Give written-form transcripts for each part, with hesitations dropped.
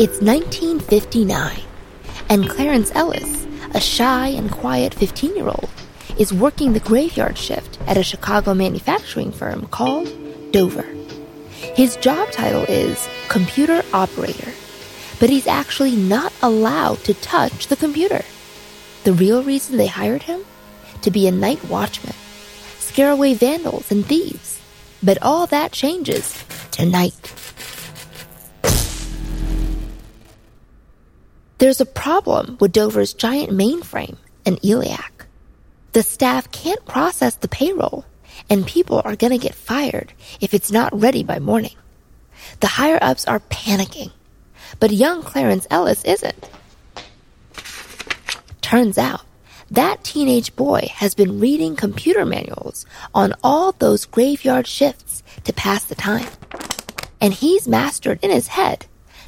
It's 1959, and Clarence Ellis, a shy and quiet 15-year-old, is working the graveyard shift at a Chicago manufacturing firm called Dover. His job title is computer operator, but he's actually not allowed to touch the computer. The real reason they hired him? To be a night watchman, scare away vandals and thieves. But all that changes tonight. There's a problem with Dover's giant mainframe, an ILLIAC. The staff can't process the payroll, and people are going to get fired if it's not ready by morning. The higher-ups are panicking, but young Clarence Ellis isn't. Turns out, that teenage boy has been reading computer manuals on all those graveyard shifts to pass the time. And he's mastered in his head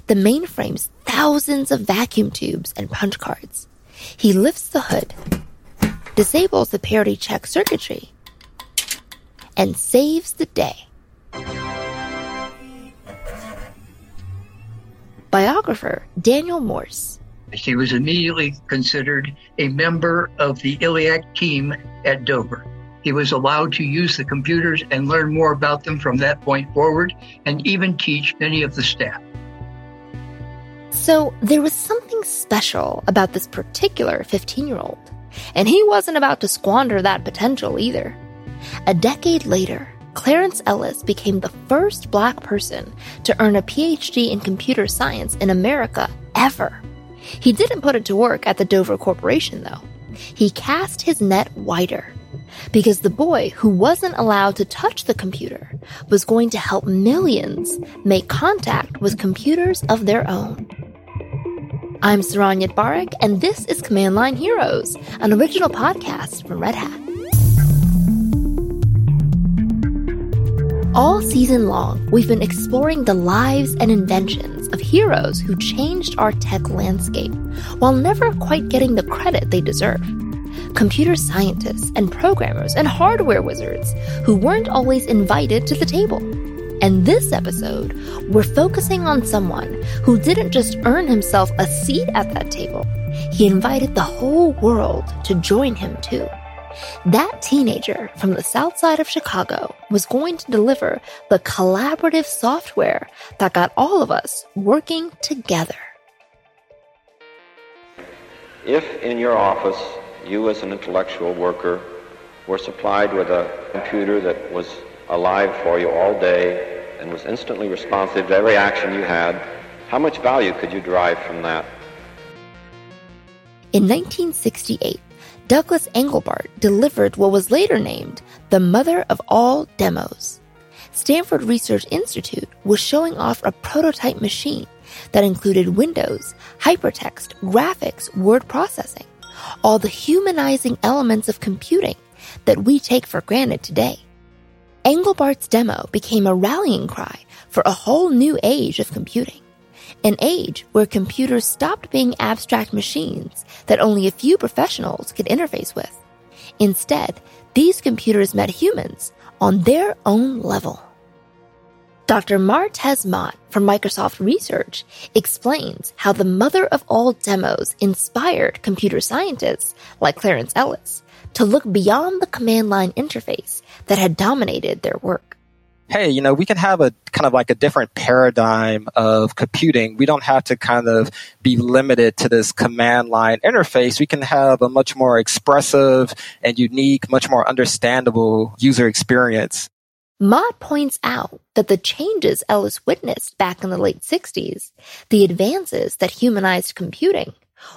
the mainframe's thousands of vacuum tubes and punch cards. He lifts the hood, disables the parity check circuitry, and saves the day. Biographer Daniel Morse. He was immediately considered a member of the ILLIAC team at Dover. He was allowed to use the computers and learn more about them from that point forward, and even teach many of the staff. So there was something special about this particular 15-year-old, and he wasn't about to squander that potential either. A decade later, Clarence Ellis became the first black person to earn a PhD in computer science in America ever. He didn't put it to work at the Dover Corporation, though. He cast his net wider, because the boy who wasn't allowed to touch the computer was going to help millions make contact with computers of their own. I'm Saron Yitbarek, and this is Command Line Heroes, an original podcast from Red Hat. All season long, we've been exploring the lives and inventions of heroes who changed our tech landscape while never quite getting the credit they deserve. Computer scientists and programmers and hardware wizards who weren't always invited to the table. And this episode, we're focusing on someone who didn't just earn himself a seat at that table. He invited the whole world to join him too. That teenager from the south side of Chicago was going to deliver the collaborative software that got all of us working together. If in your office, you as an intellectual worker were supplied with a computer that was alive for you all day and was instantly responsive to every action you had, how much value could you derive from that? In 1968, Douglas Engelbart delivered what was later named the Mother of all Demos. Stanford Research Institute was showing off a prototype machine that included Windows, hypertext, graphics, word processing, all the humanizing elements of computing that we take for granted today. Engelbart's demo became a rallying cry for a whole new age of computing. An age where computers stopped being abstract machines that only a few professionals could interface with. Instead, these computers met humans on their own level. Dr. Martez Mott from Microsoft Research explains how the Mother of all Demos inspired computer scientists like Clarence Ellis to look beyond the command line interface that had dominated their work. Hey, we can have a kind of like a different paradigm of computing. We don't have to kind of be limited to this command line interface. We can have a much more expressive and unique, much more understandable user experience. Mott points out that the changes Ellis witnessed back in the late 60s, the advances that humanized computing,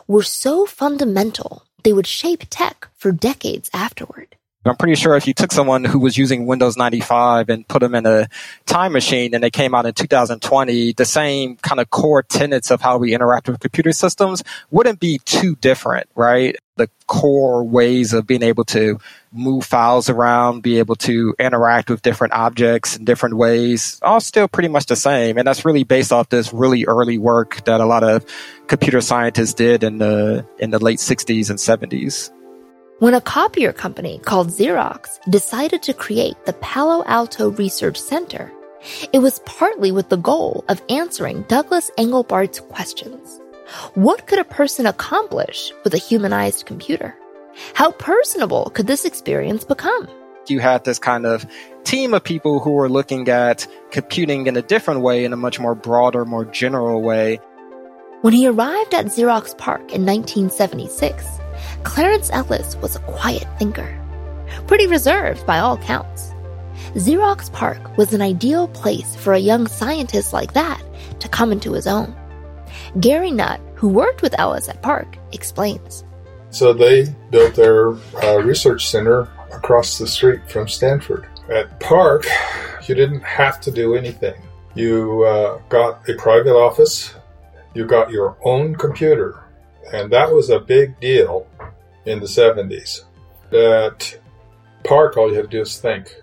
were so fundamental they would shape tech for decades afterward. I'm pretty sure if you took someone who was using Windows 95 and put them in a time machine and they came out in 2020, the same kind of core tenets of how we interact with computer systems wouldn't be too different, right? The core ways of being able to move files around, be able to interact with different objects in different ways, all still pretty much the same. And that's really based off this really early work that a lot of computer scientists did in the late 60s and 70s. When a copier company called Xerox decided to create the Palo Alto Research Center, It was partly with the goal of answering Douglas Engelbart's questions. What could a person accomplish with a humanized computer? How personable could this experience become? You had this kind of team of people who were looking at computing in a different way, in a much more broader, more general way. When he arrived at Xerox PARC in 1976, Clarence Ellis was a quiet thinker, pretty reserved by all counts. Xerox PARC was an ideal place for a young scientist like that to come into his own. Gary Nutt, who worked with Ellis at PARC, explains. So they built their research center across the street from Stanford. At PARC, you didn't have to do anything. You got a private office, you got your own computer, and that was a big deal in the 70s. At PARC, all you had to do is think,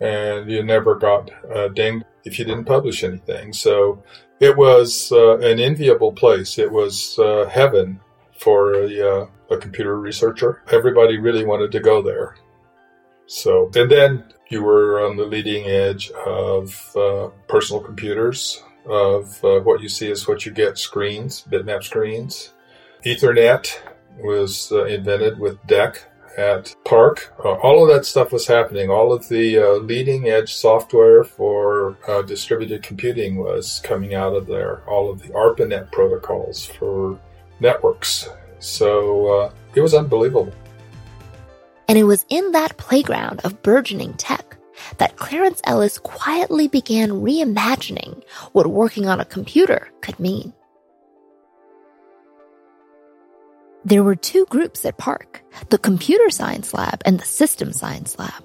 and you never got dinged if you didn't publish anything. So it was an enviable place. It was heaven for a computer researcher. Everybody really wanted to go there. So, and then you were on the leading edge of personal computers, of what you see is what you get screens, bitmap screens. Ethernet was invented with DEC at PARC. All of that stuff was happening. All of the leading edge software for distributed computing was coming out of there. All of the ARPANET protocols for networks. So it was unbelievable. And it was in that playground of burgeoning tech that Clarence Ellis quietly began reimagining what working on a computer could mean. There were two groups at PARC, the Computer Science Lab and the System Science Lab.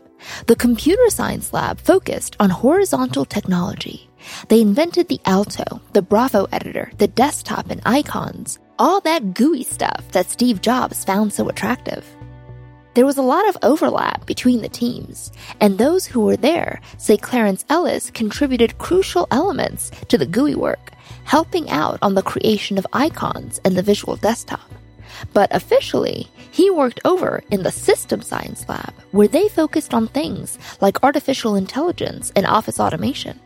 The Computer Science Lab focused on horizontal technology. They invented the Alto, the Bravo editor, the desktop and icons, all that GUI stuff that Steve Jobs found so attractive. There was a lot of overlap between the teams, and those who were there say Clarence Ellis contributed crucial elements to the GUI work, helping out on the creation of icons and the visual desktop. But officially, he worked over in the System Science Lab, where they focused on things like artificial intelligence and office automation.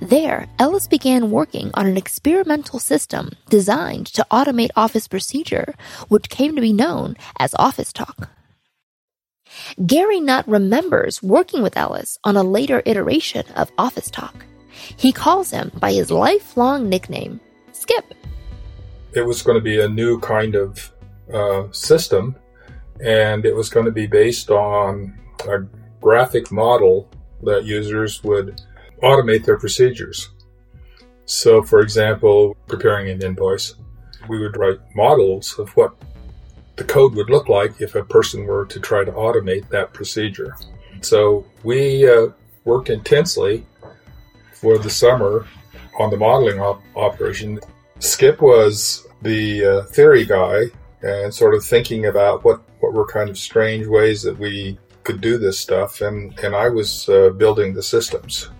There, Ellis began working on an experimental system designed to automate office procedure, which came to be known as Office Talk. Gary Nutt remembers working with Ellis on a later iteration of Office Talk. He calls him by his lifelong nickname, Skip. It was going to be a new kind of system, and it was going to be based on a graphic model that users would automate their procedures. So, for example, preparing an invoice, we would write models of what the code would look like if a person were to try to automate that procedure. So we worked intensely for the summer on the modeling operation. Skip was the theory guy and sort of thinking about what were kind of strange ways that we could do this stuff, and I was building the systems.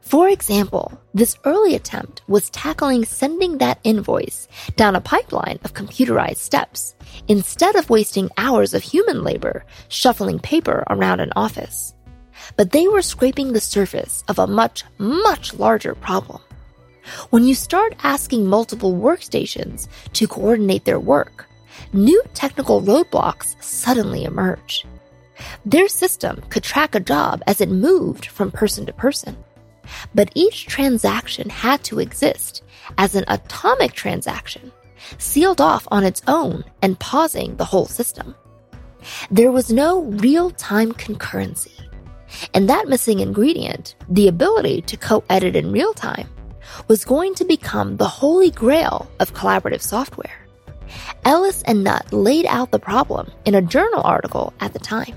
For example, this early attempt was tackling sending that invoice down a pipeline of computerized steps instead of wasting hours of human labor shuffling paper around an office. But they were scraping the surface of a much, much larger problem. When you start asking multiple workstations to coordinate their work, new technical roadblocks suddenly emerge. Their system could track a job as it moved from person to person. But each transaction had to exist as an atomic transaction, sealed off on its own and pausing the whole system. There was no real-time concurrency. And that missing ingredient, the ability to co-edit in real time, was going to become the holy grail of collaborative software. Ellis and Nutt laid out the problem in a journal article at the time.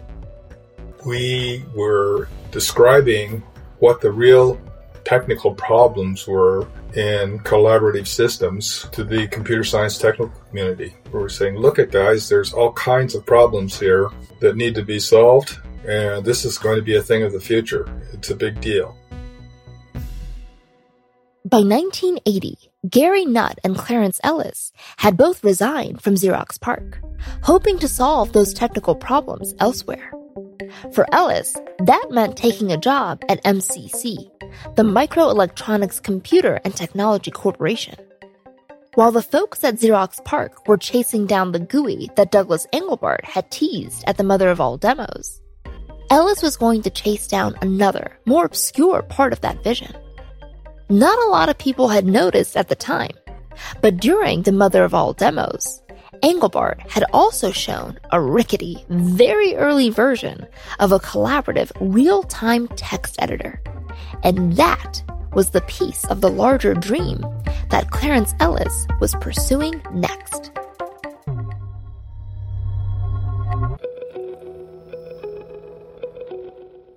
We were describing what the real technical problems were in collaborative systems to the computer science technical community. We were saying, look at guys, there's all kinds of problems here that need to be solved, and this is going to be a thing of the future. It's a big deal. By 1980, Gary Nutt and Clarence Ellis had both resigned from Xerox PARC, hoping to solve those technical problems elsewhere. For Ellis, that meant taking a job at MCC, the Microelectronics Computer and Technology Corporation. While the folks at Xerox PARC were chasing down the GUI that Douglas Engelbart had teased at the Mother of all Demos, Ellis was going to chase down another, more obscure part of that vision. Not a lot of people had noticed at the time, but during the Mother of all Demos, Engelbart had also shown a rickety, very early version of a collaborative real-time text editor. And that was the piece of the larger dream that Clarence Ellis was pursuing next.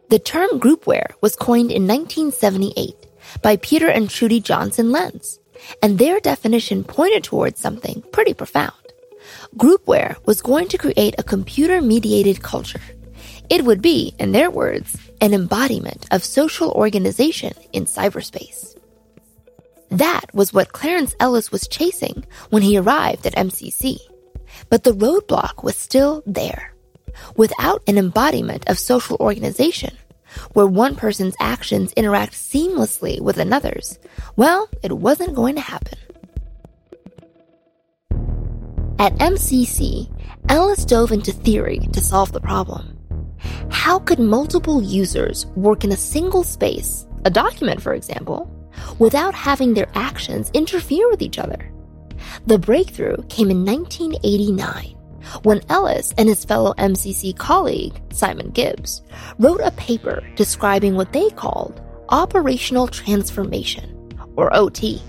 The term groupware was coined in 1978 by Peter and Trudy Johnson Lenz, and their definition pointed towards something pretty profound. Groupware was going to create a computer-mediated culture. It would be, in their words, an embodiment of social organization in cyberspace. That was what Clarence Ellis was chasing when he arrived at MCC. But the roadblock was still there. Without an embodiment of social organization, where one person's actions interact seamlessly with another's, well, it wasn't going to happen. At MCC, Ellis dove into theory to solve the problem. How could multiple users work in a single space, a document for example, without having their actions interfere with each other? The breakthrough came in 1989, when Ellis and his fellow MCC colleague, Simon Gibbs, wrote a paper describing what they called Operational Transformation, or OT.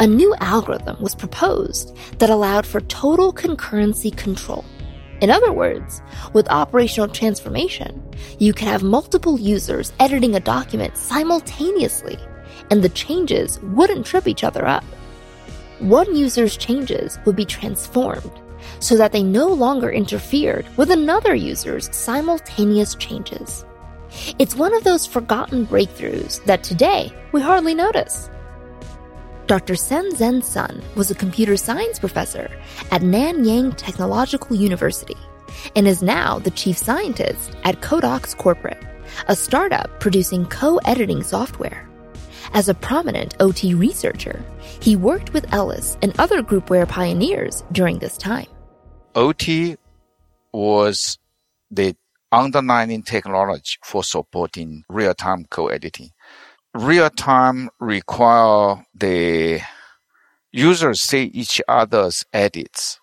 A new algorithm was proposed that allowed for total concurrency control. In other words, with operational transformation, you can have multiple users editing a document simultaneously, and the changes wouldn't trip each other up. One user's changes would be transformed so that they no longer interfered with another user's simultaneous changes. It's one of those forgotten breakthroughs that today we hardly notice. Dr. Chengzheng Sun was a computer science professor at Nanyang Technological University and is now the chief scientist at Codox Corporate, a startup producing co-editing software. As a prominent OT researcher, he worked with Ellis and other groupware pioneers during this time. OT was the underlying technology for supporting real-time co-editing. Real-time require the users see each other's edits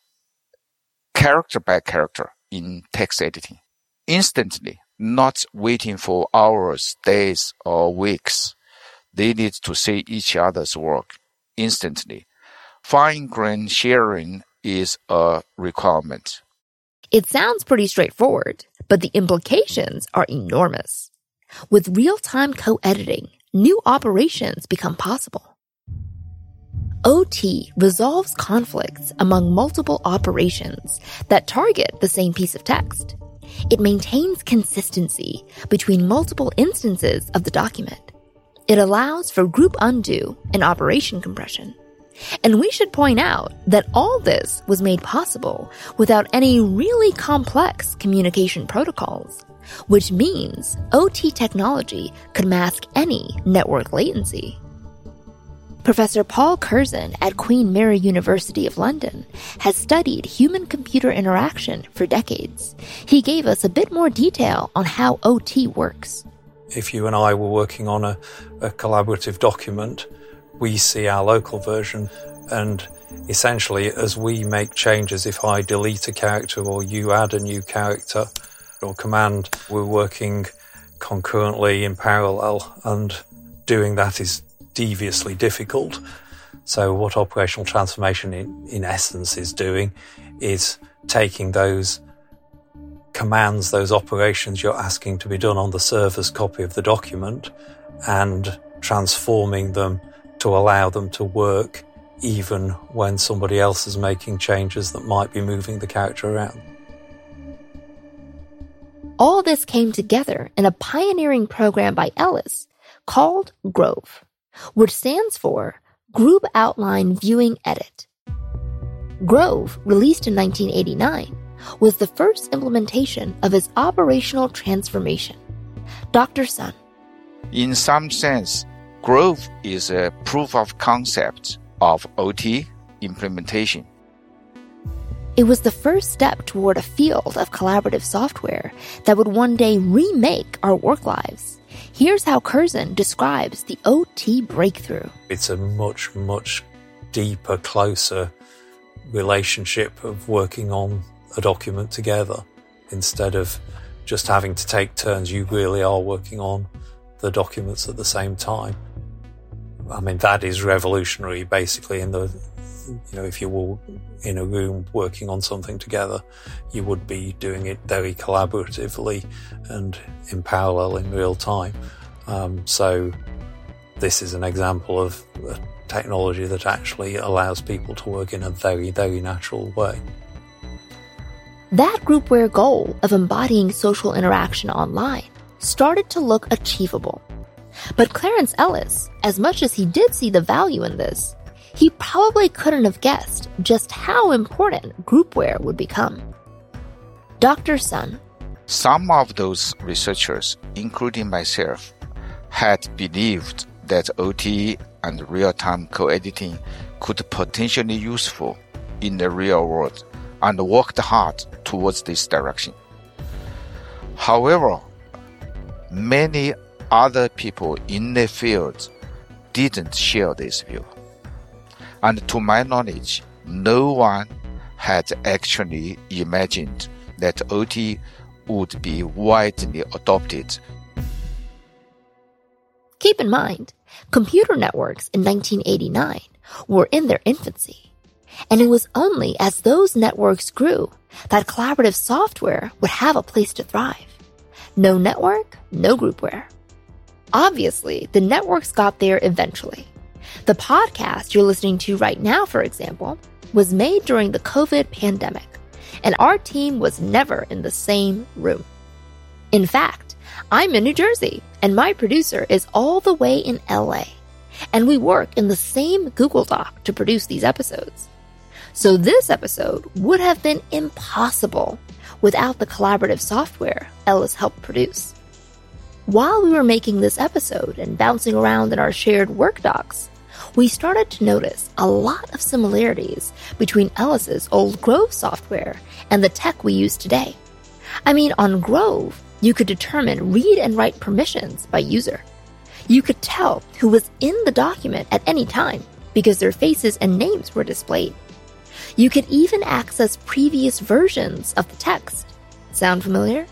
character by character in text editing instantly, not waiting for hours, days, or weeks. They need to see each other's work instantly. Fine-grained sharing is a requirement. It sounds pretty straightforward, but the implications are enormous. With real-time co-editing, new operations become possible. OT resolves conflicts among multiple operations that target the same piece of text. It maintains consistency between multiple instances of the document. It allows for group undo and operation compression. And we should point out that all this was made possible without any really complex communication protocols, which means OT technology could mask any network latency. Professor Paul Curzon at Queen Mary University of London has studied human-computer interaction for decades. He gave us a bit more detail on how OT works. If you and I were working on a collaborative document, we see our local version, and essentially as we make changes, if I delete a character or you add a new character or command, we're working concurrently in parallel, and doing that is deviously difficult. So what operational transformation in essence is doing is taking those commands, those operations you're asking to be done on the server's copy of the document, and transforming them to allow them to work even when somebody else is making changes that might be moving the character around. All this came together in a pioneering program by Ellis called GROVE, which stands for Group Outline Viewing Edit. GROVE, released in 1989, was the first implementation of his operational transformation. Dr. Sun. In some sense, growth is a proof of concept of OT implementation. It was the first step toward a field of collaborative software that would one day remake our work lives. Here's how Curzon describes the OT breakthrough. It's a much, much deeper, closer relationship of working on a document together. Instead of just having to take turns, you really are working on the documents at the same time. I mean, that is revolutionary, basically, in the, you know, if you were in a room working on something together, you would be doing it very collaboratively and in parallel in real time. So this is an example of a technology that actually allows people to work in a very, very natural way. That groupware goal of embodying social interaction online started to look achievable. But Clarence Ellis, as much as he did see the value in this, he probably couldn't have guessed just how important groupware would become. Dr. Sun. Some of those researchers, including myself, had believed that OT and real-time co-editing could potentially be useful in the real world and worked hard towards this direction. However, many other people in the field didn't share this view. And to my knowledge, no one had actually imagined that OT would be widely adopted. Keep in mind, computer networks in 1989 were in their infancy. And it was only as those networks grew that collaborative software would have a place to thrive. No network, no groupware. Obviously, the networks got there eventually. The podcast you're listening to right now, for example, was made during the COVID pandemic, and our team was never in the same room. In fact, I'm in New Jersey, and my producer is all the way in LA, and we work in the same Google Doc to produce these episodes. So this episode would have been impossible without the collaborative software Ellis helped produce. While we were making this episode and bouncing around in our shared work docs, we started to notice a lot of similarities between Ellis's old Grove software and the tech we use today. I mean, on Grove, you could determine read and write permissions by user. You could tell who was in the document at any time because their faces and names were displayed. You could even access previous versions of the text. Sound familiar?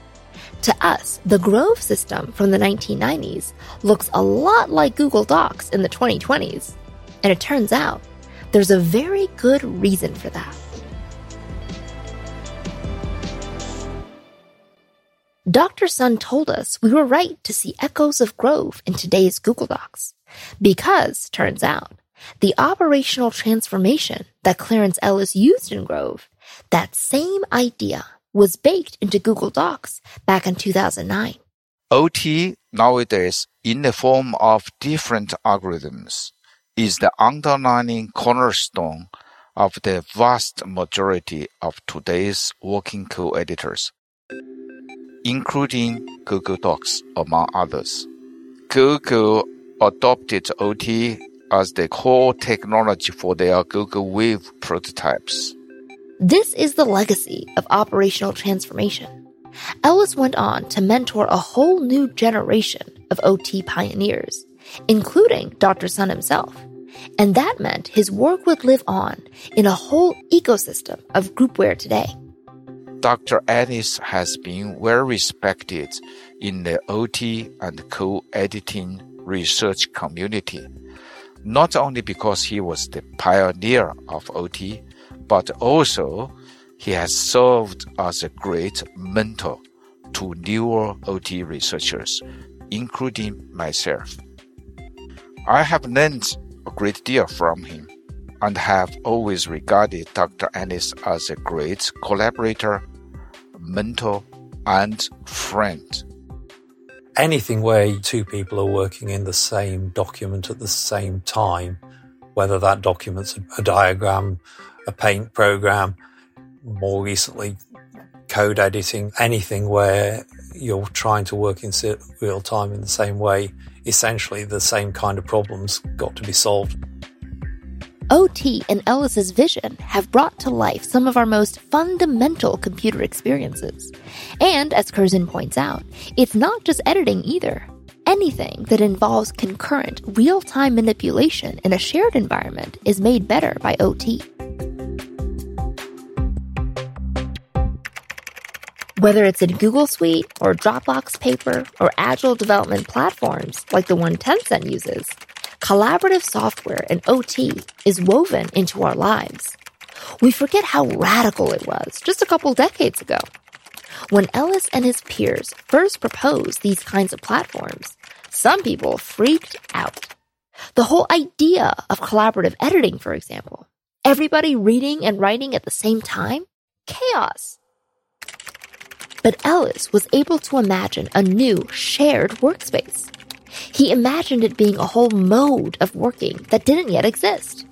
To us, the Grove system from the 1990s looks a lot like Google Docs in the 2020s. And it turns out, there's a very good reason for that. Dr. Sun told us we were right to see echoes of Grove in today's Google Docs. Because, turns out, the operational transformation that Clarence Ellis used in Grove, that same idea was baked into Google Docs back in 2009. OT nowadays, in the form of different algorithms, is the underlying cornerstone of the vast majority of today's working co-editors, including Google Docs, among others. Google adopted OT as the core technology for their Google Wave prototypes. This is the legacy of operational transformation. Ellis went on to mentor a whole new generation of OT pioneers, including Dr. Sun himself. And that meant his work would live on in a whole ecosystem of groupware today. Dr. Ellis has been well respected in the OT and co-editing research community, not only because he was the pioneer of OT, but also, he has served as a great mentor to newer OT researchers, including myself. I have learned a great deal from him and have always regarded Dr. Ellis as a great collaborator, mentor, and friend. Anything where two people are working in the same document at the same time, whether that document's a diagram, a paint program, more recently code editing, anything where you're trying to work in real time in the same way, essentially the same kind of problems got to be solved. OT and Ellis's vision have brought to life some of our most fundamental computer experiences. And, as Curzon points out, it's not just editing either. Anything that involves concurrent, real-time manipulation in a shared environment is made better by OT. Whether it's in Google Suite or Dropbox Paper or agile development platforms like the one Tencent uses, collaborative software and OT is woven into our lives. We forget how radical it was just a couple decades ago. When Ellis and his peers first proposed these kinds of platforms, some people freaked out. The whole idea of collaborative editing, for example, everybody reading and writing at the same time, chaos. But Ellis was able to imagine a new shared workspace. He imagined it being a whole mode of working that didn't yet exist.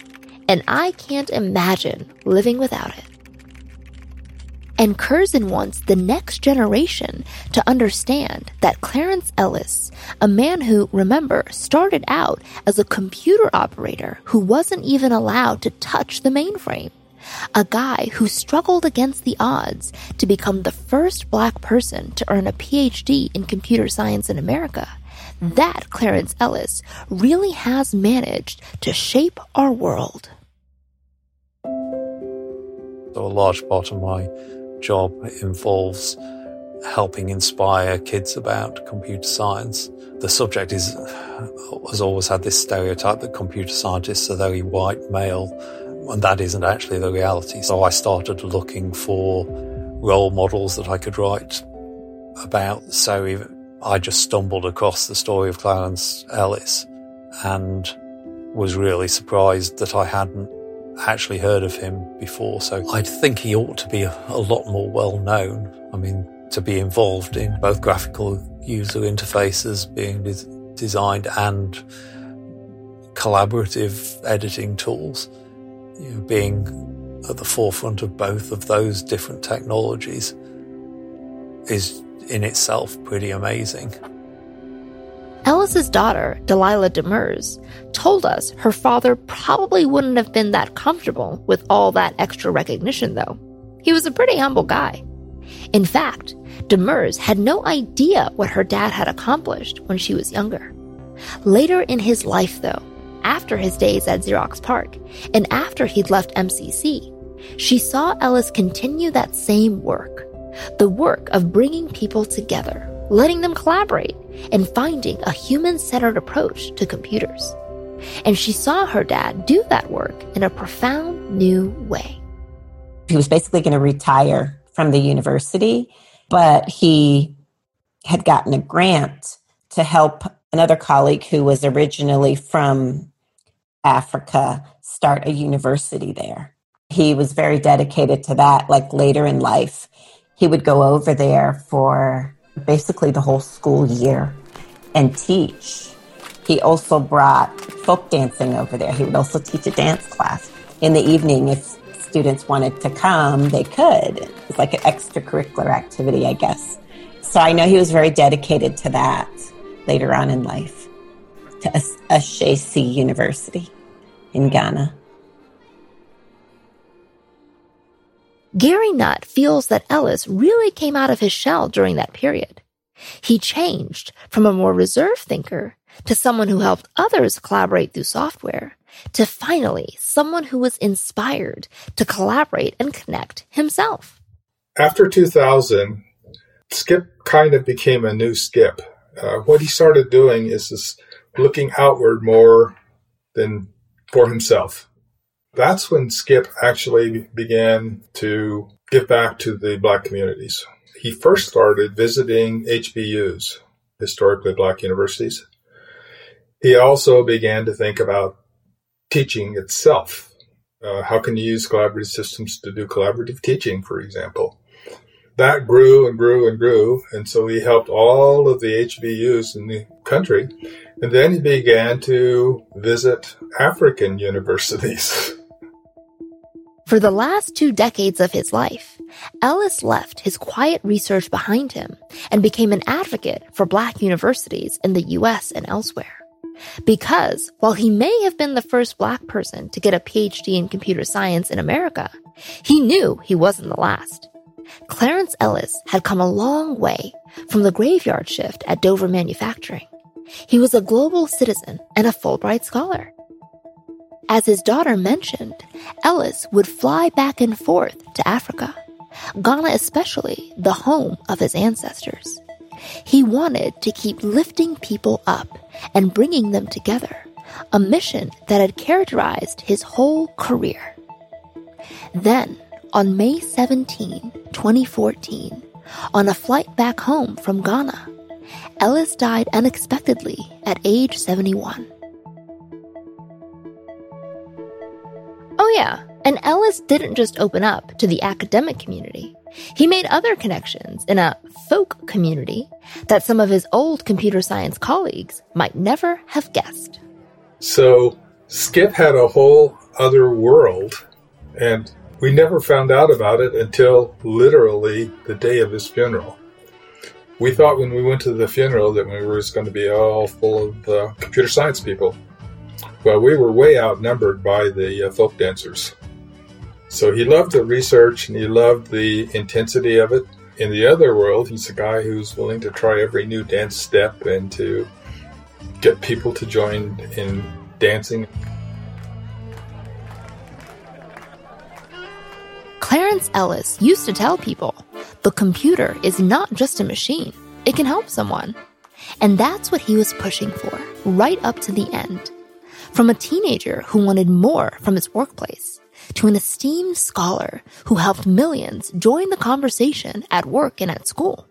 And I can't imagine living without it. And Curzon wants the next generation to understand that Clarence Ellis, a man who, remember, started out as a computer operator who wasn't even allowed to touch the mainframe, a guy who struggled against the odds to become the first black person to earn a PhD in computer science in America, that Clarence Ellis really has managed to shape our world. So a large part of my job involves helping inspire kids about computer science. The subject has always had this stereotype that computer scientists are very white male, and that isn't actually the reality. So I started looking for role models that I could write about. So I just stumbled across the story of Clarence Ellis and was really surprised that I hadn't actually heard of him before. So I think he ought to be a lot more well known. I mean, to be involved in both graphical user interfaces being designed and collaborative editing tools, you know, being at the forefront of both of those different technologies is in itself pretty amazing. Ellis's daughter, Delilah Demers, told us her father probably wouldn't have been that comfortable with all that extra recognition, though. He was a pretty humble guy. In fact, Demers had no idea what her dad had accomplished when she was younger. Later in his life, though, after his days at Xerox PARC, and after he'd left MCC, she saw Ellis continue that same work, the work of bringing people together, letting them collaborate, and finding a human-centered approach to computers. And she saw her dad do that work in a profound new way. He was basically going to retire from the university, but he had gotten a grant to help another colleague who was originally from Africa start a university there. He was very dedicated to that, like later in life. He would go over there for basically the whole school year and teach. He also brought folk dancing over there. He would also teach a dance class. In the evening, if students wanted to come, they could. It was like an extracurricular activity, I guess. So I know he was very dedicated to that later on in life, to Ashesi University in Ghana. Gary Nutt feels that Ellis really came out of his shell during that period. He changed from a more reserved thinker to someone who helped others collaborate through software to finally someone who was inspired to collaborate and connect himself. After 2000, Skip kind of became a new Skip. What he started doing is this looking outward more than for himself. That's when Skip actually began to give back to the Black communities. He first started visiting HBUs, historically Black universities. He also began to think about teaching itself. How can you use collaborative systems to do collaborative teaching, for example? That grew and grew and grew, and so he helped all of the HBUs in the country. And then he began to visit African universities. For the last 2 decades of his life, Ellis left his quiet research behind him and became an advocate for Black universities in the U.S. and elsewhere. Because while he may have been the first Black person to get a PhD in computer science in America, he knew he wasn't the last. Clarence Ellis had come a long way from the graveyard shift at Dover Manufacturing. He was a global citizen and a Fulbright scholar. As his daughter mentioned, Ellis would fly back and forth to Africa, Ghana especially, the home of his ancestors. He wanted to keep lifting people up and bringing them together, a mission that had characterized his whole career. Then, on May 17, 2014, on a flight back home from Ghana, Ellis died unexpectedly at age 71. Oh yeah, and Ellis didn't just open up to the academic community. He made other connections in a folk community that some of his old computer science colleagues might never have guessed. So Skip had a whole other world, and we never found out about it until literally the day of his funeral. We thought when we went to the funeral that we were just going to be all full of computer science people. Well, we were way outnumbered by the folk dancers. So he loved the research and he loved the intensity of it. In the other world, he's a guy who's willing to try every new dance step and to get people to join in dancing. Clarence Ellis used to tell people, the computer is not just a machine. It can help someone. And that's what he was pushing for, right up to the end. From a teenager who wanted more from his workplace, to an esteemed scholar who helped millions join the conversation at work and at school.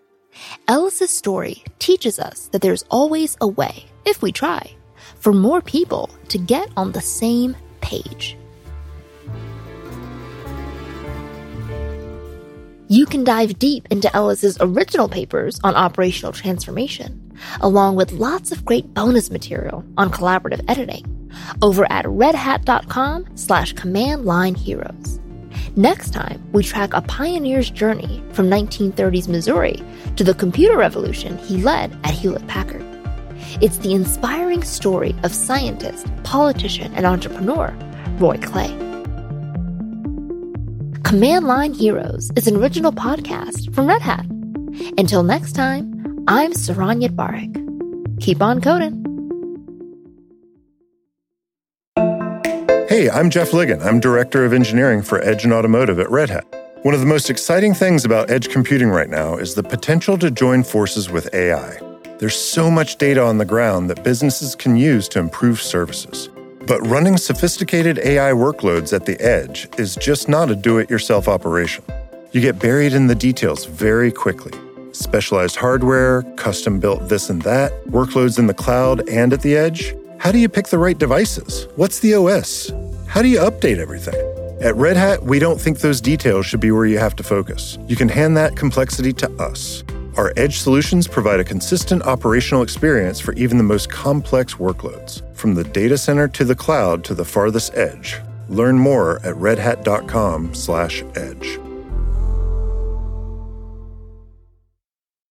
Ellis's story teaches us that there's always a way, if we try, for more people to get on the same page. You can dive deep into Ellis's original papers on operational transformation, along with lots of great bonus material on collaborative editing, over at redhat.com/command-line-heroes. Next time, we track a pioneer's journey from 1930s Missouri to the computer revolution he led at Hewlett-Packard. It's the inspiring story of scientist, politician, and entrepreneur Roy Clay. Command Line Heroes is an original podcast from Red Hat. Until next time, I'm Saron Yitbarek. Keep on coding. Hey, I'm Jeff Ligon. I'm Director of Engineering for Edge and Automotive at Red Hat. One of the most exciting things about edge computing right now is the potential to join forces with AI. There's so much data on the ground that businesses can use to improve services. But running sophisticated AI workloads at the edge is just not a do-it-yourself operation. You get buried in the details very quickly. Specialized hardware, custom-built this and that, workloads in the cloud and at the edge. How do you pick the right devices? What's the OS? How do you update everything? At Red Hat, we don't think those details should be where you have to focus. You can hand that complexity to us. Our edge solutions provide a consistent operational experience for even the most complex workloads, from the data center to the cloud to the farthest edge. Learn more at redhat.com/edge.